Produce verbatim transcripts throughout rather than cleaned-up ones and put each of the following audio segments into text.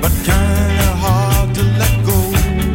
But kinda hard to let go.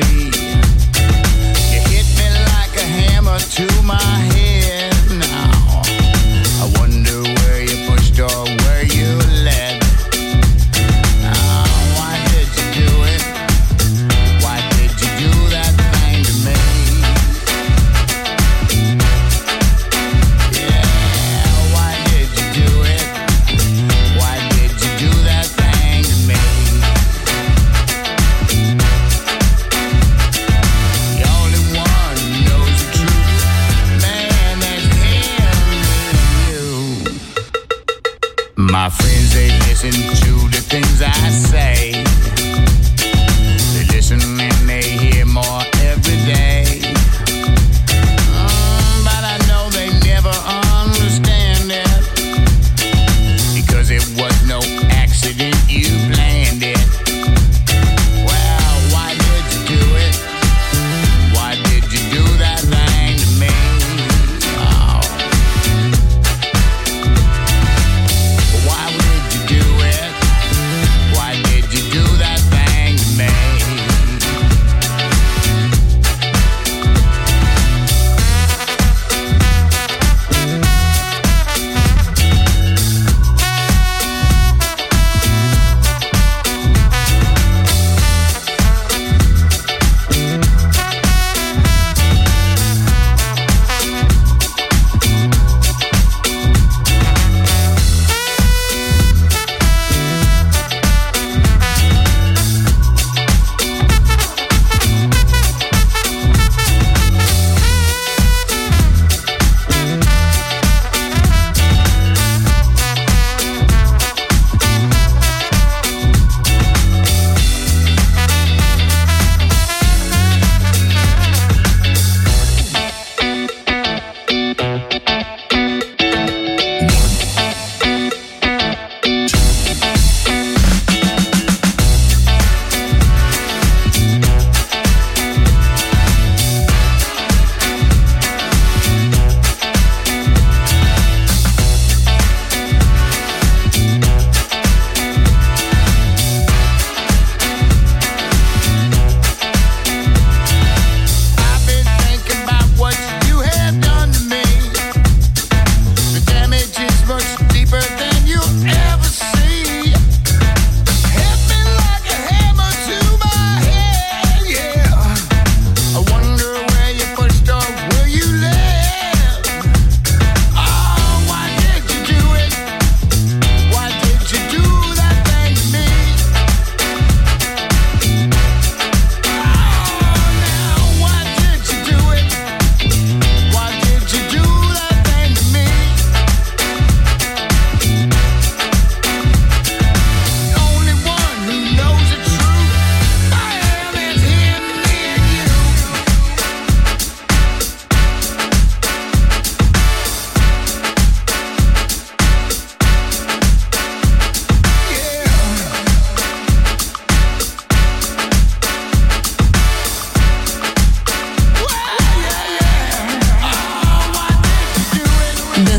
see. You hit me like a hammer to my head now. I wonder where you pushed or where you led. Now, why did you do it? Why did you do that thing to me? Yeah, why did you do it? Why did you do that thing to me? The only one who knows the truth, man, that's him and you. My friends, they listen to the things I say. They listen and they hear more every day. Mm, but I know they never understand it, because it was no accident, you planned it. Well, why did you do it? Why did you do that thing to me? Oh. Why would you do it? Why did you do that thing to me? I've been thinking about what you have done to me. The damage is much deeper than you ever see. Hit me like a hammer to my head, yeah. I wonder where you pushed or where you led. Oh, why did you do it? Why did you do that thing to me? Oh, now why did you do it? Why did you do that thing to me? The only one who knows the truth, man, that's him and you. The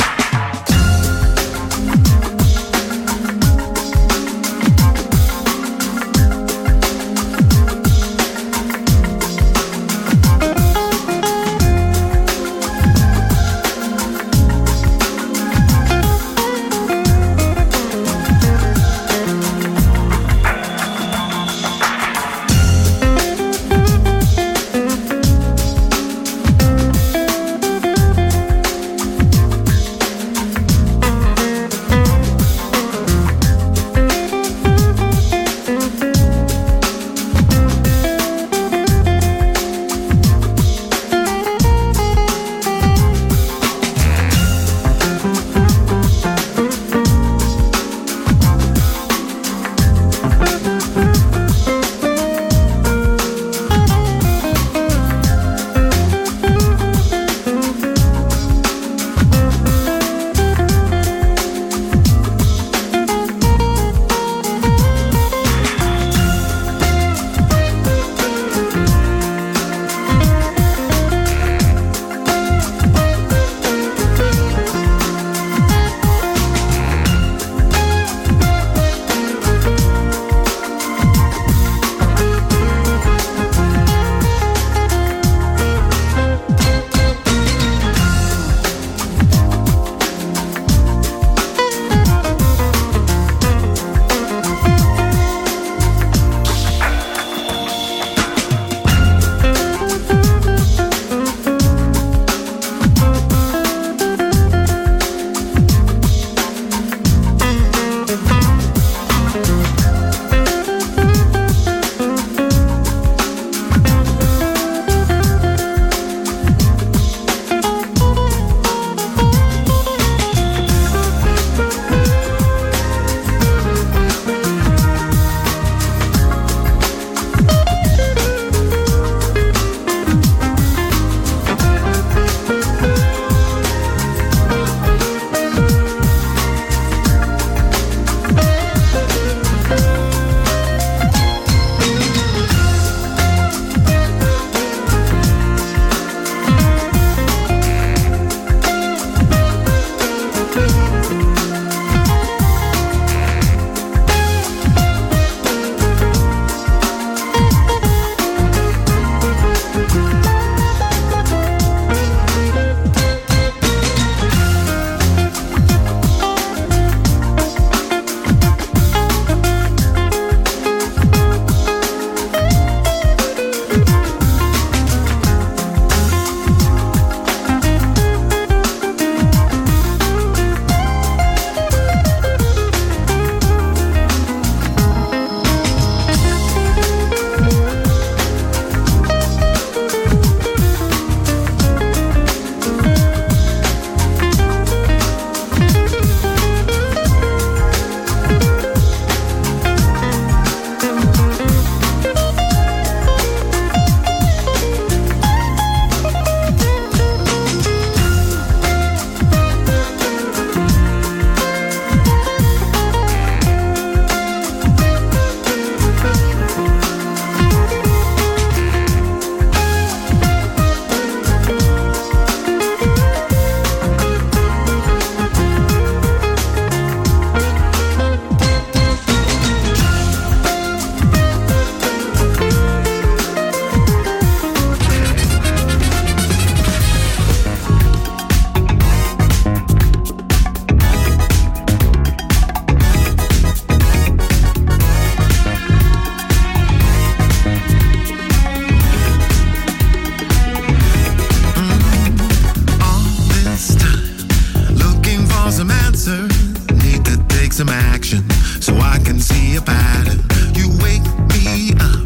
some action so I can see a pattern. You wake me up,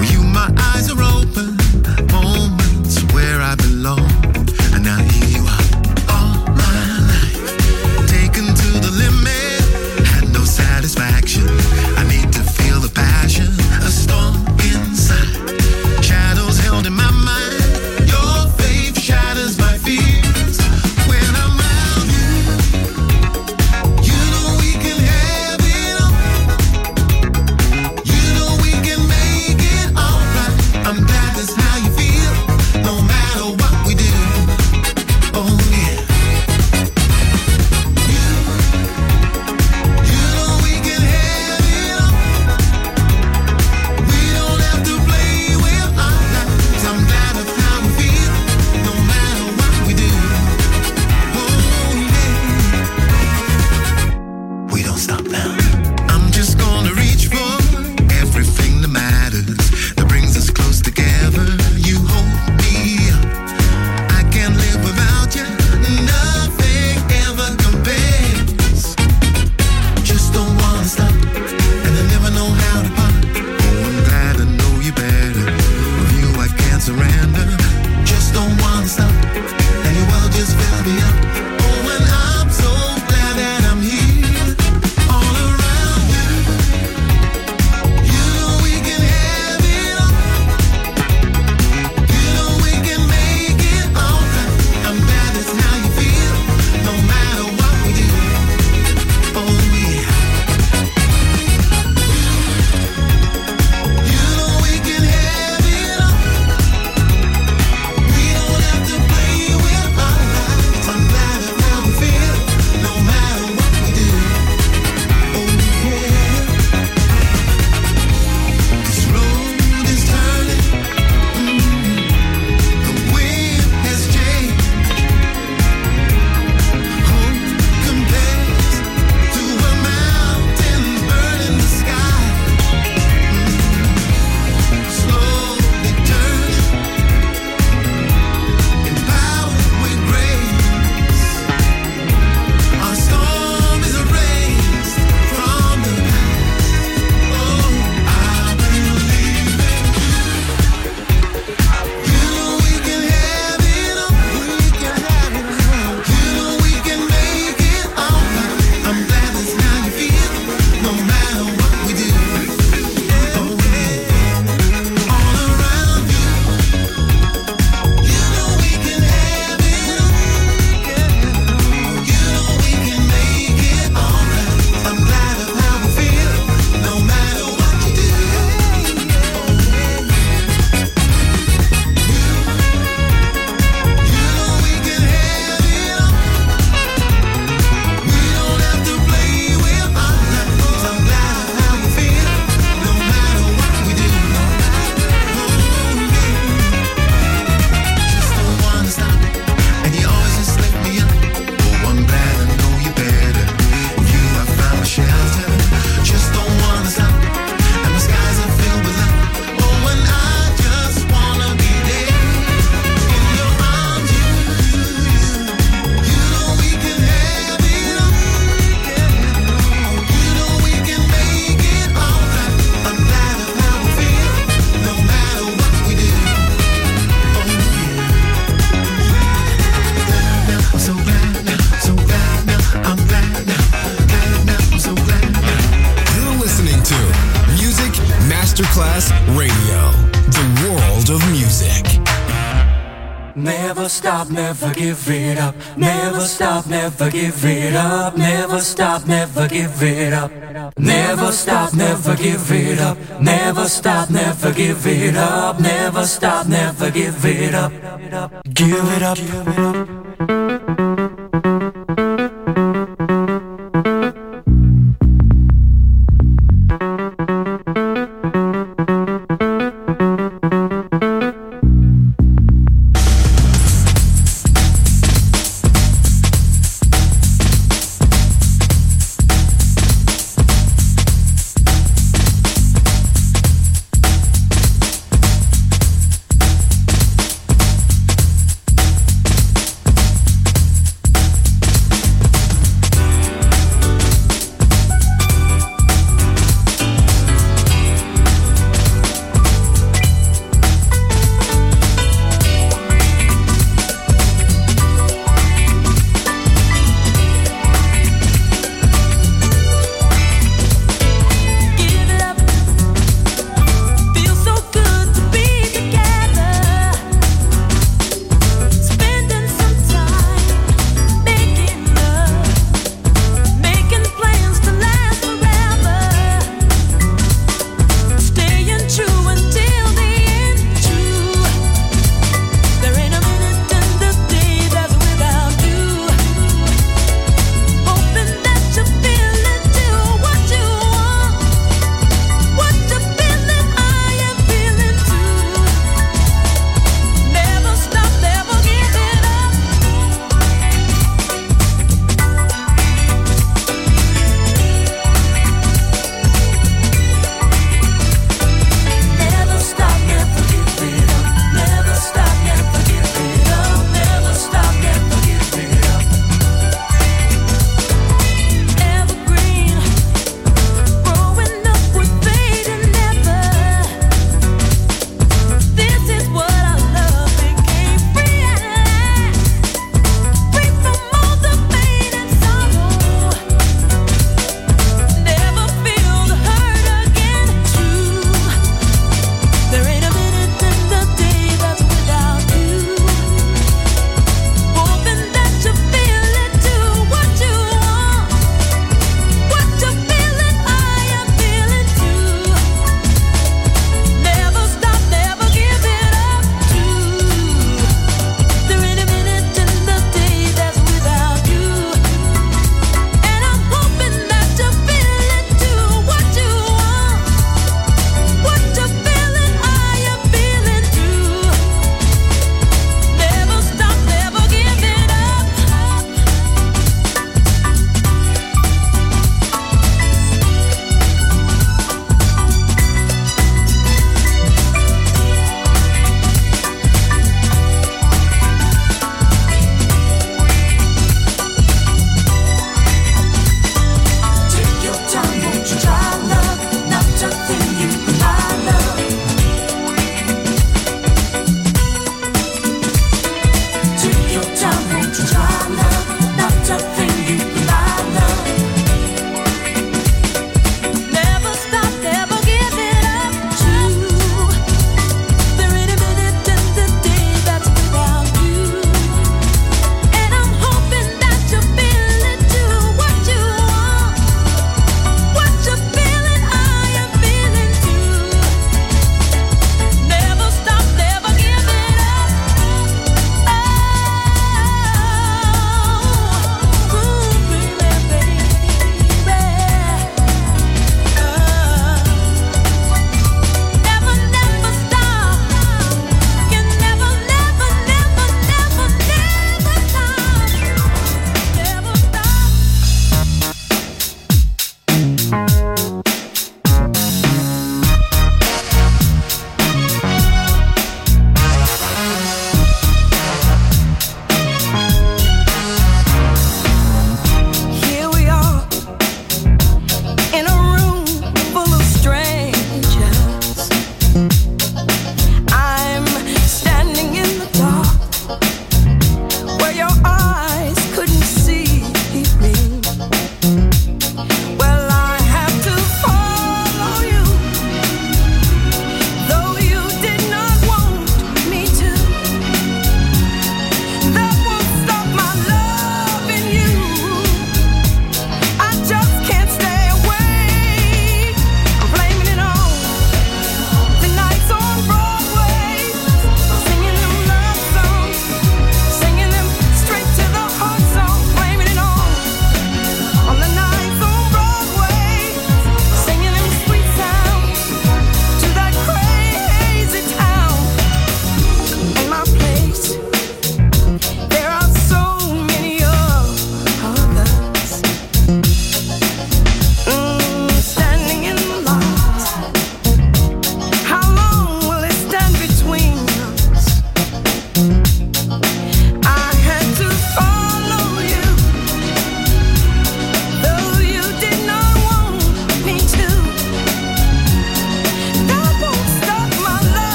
well, you my eyes are open, moments where I belong, and I hear you up. All my life, taken to the limit, had no satisfaction. I need to feel the passion, a storm inside, shadows held in my mind. Never give it up, never stop, never give it up, never stop, never give it up, never stop, never give it up, never stop, never give it up, never stop, never give it up, give it up, give it up.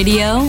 Radio,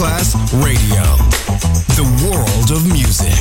Masterclass Radio. The world of music.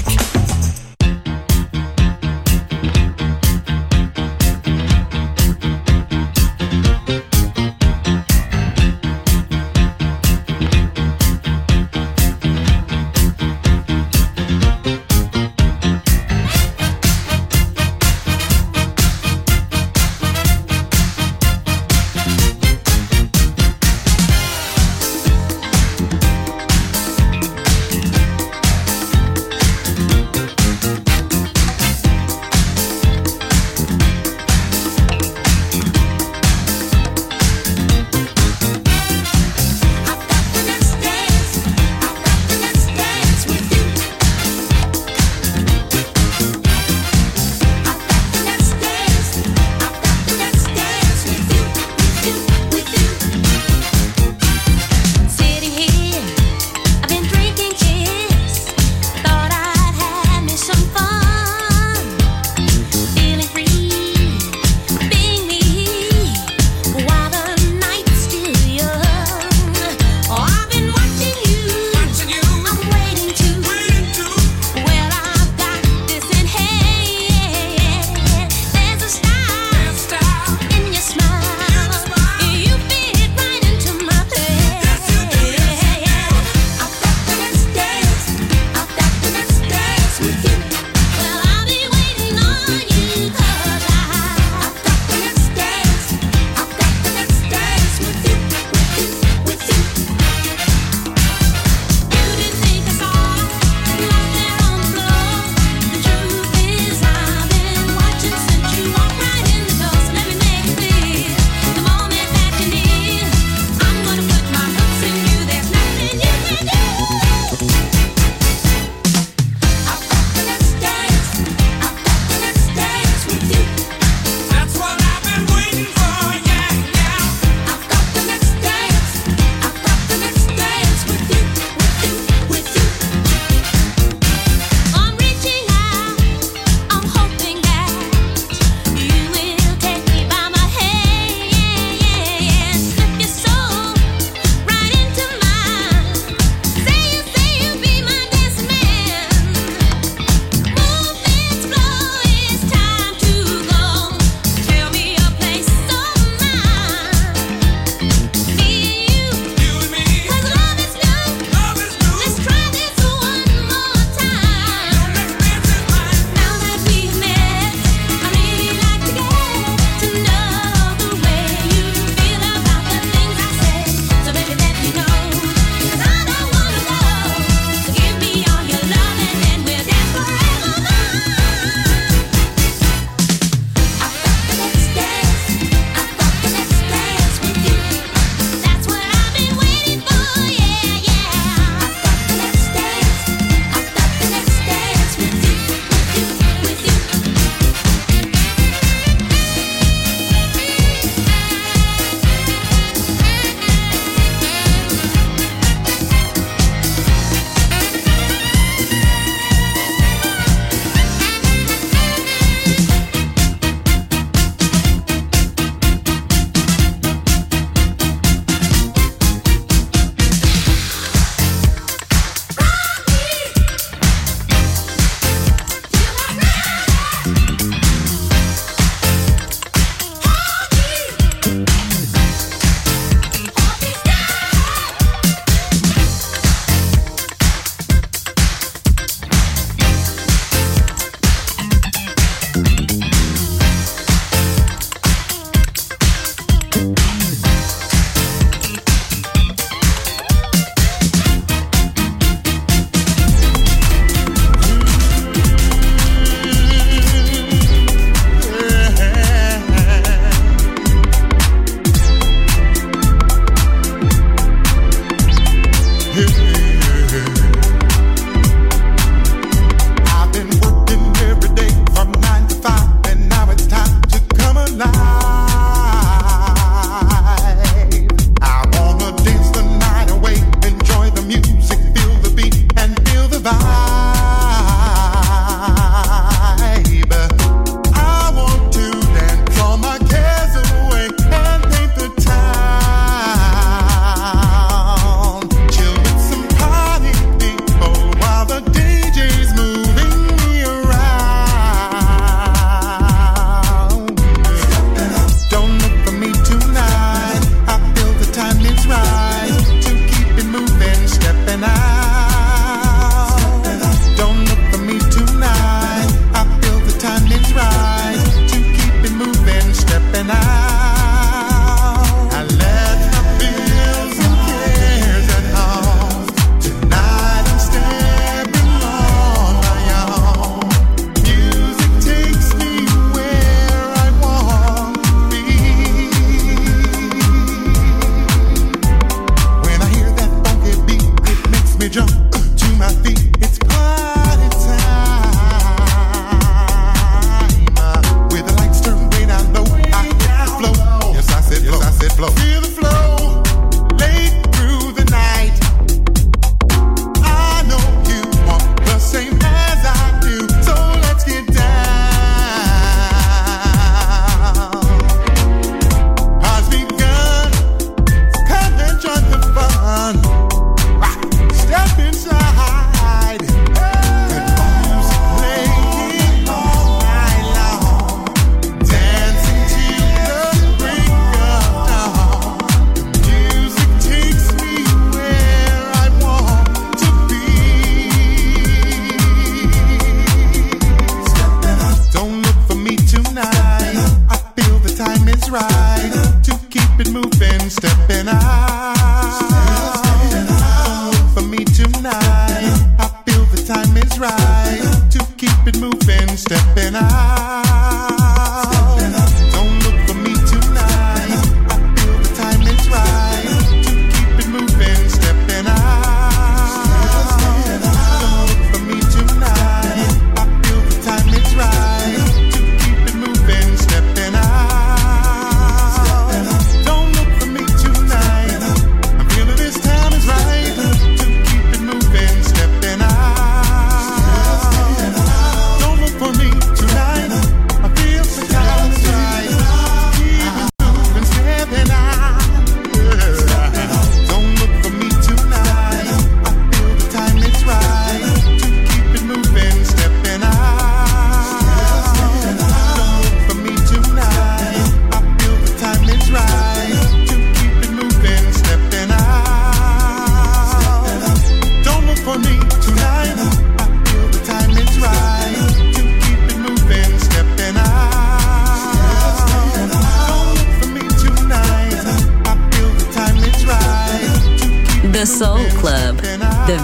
The Soul Club, the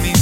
Me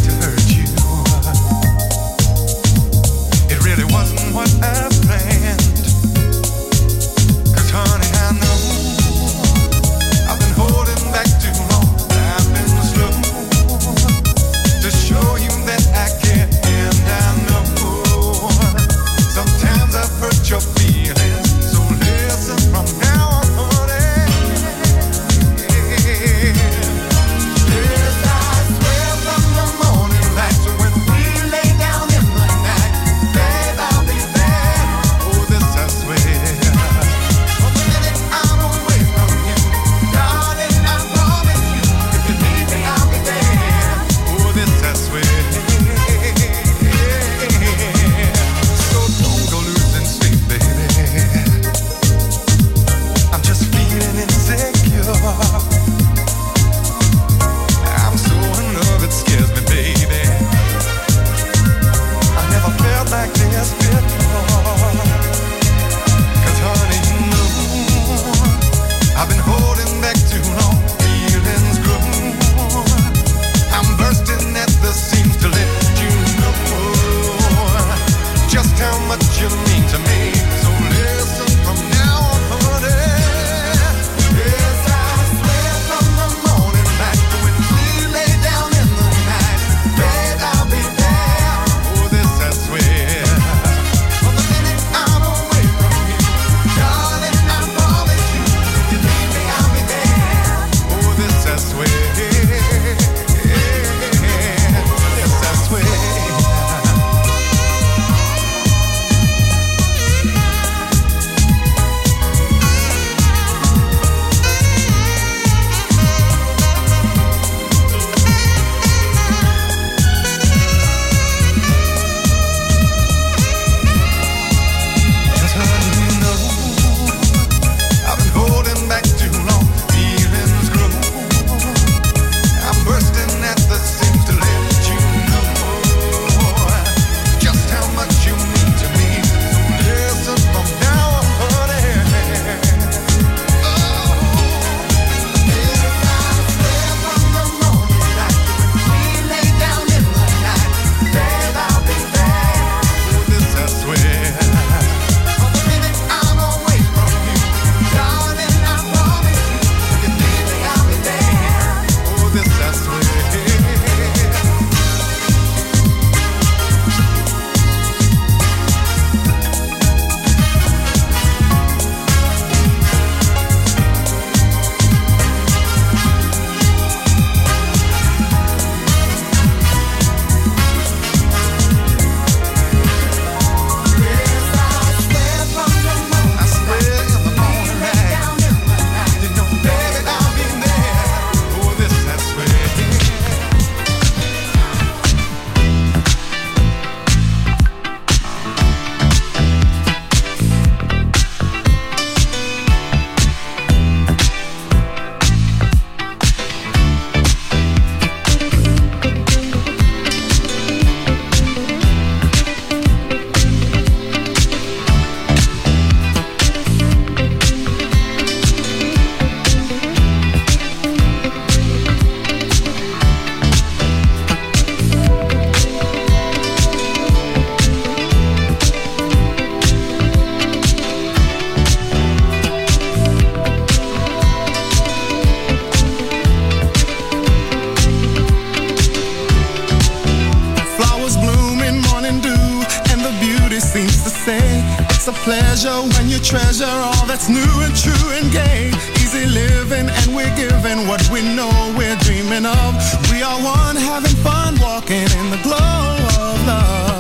pleasure when you treasure all that's new and true and gay. Easy living and we're giving what we know we're dreaming of. We are one, having fun, walking in the glow of love.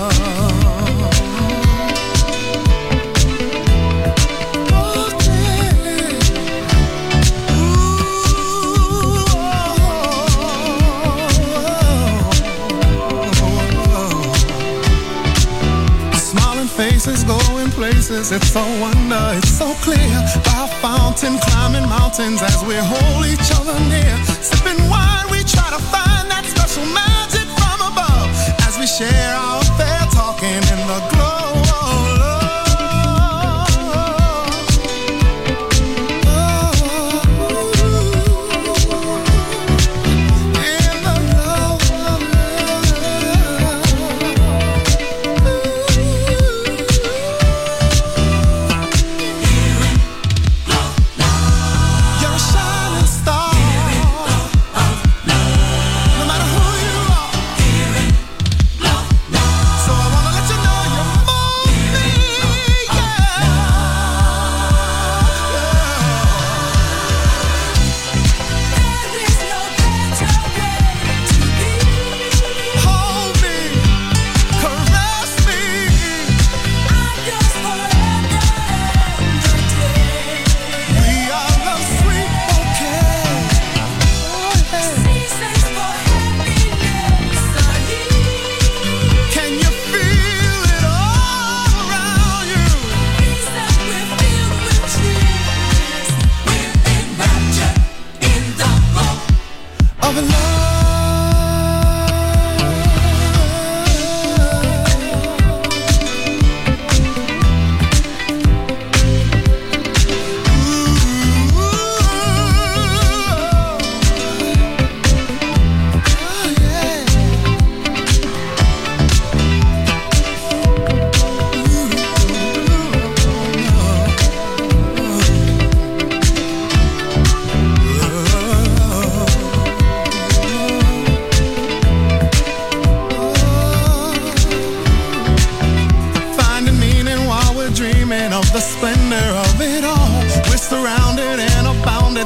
Faces going places, it's so wonder, it's so clear. By a fountain, climbing mountains as we hold each other near. Sipping wine, we try to find that special magic from above as we share our fair talking in the glow of love.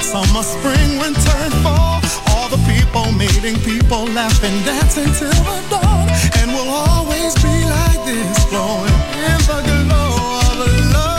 Summer, spring, winter, and fall. All the people meeting, people laughing, dancing till the dawn. And we'll always be like this, flowing in the glow of love.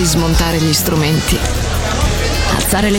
di smontare gli strumenti, alzare le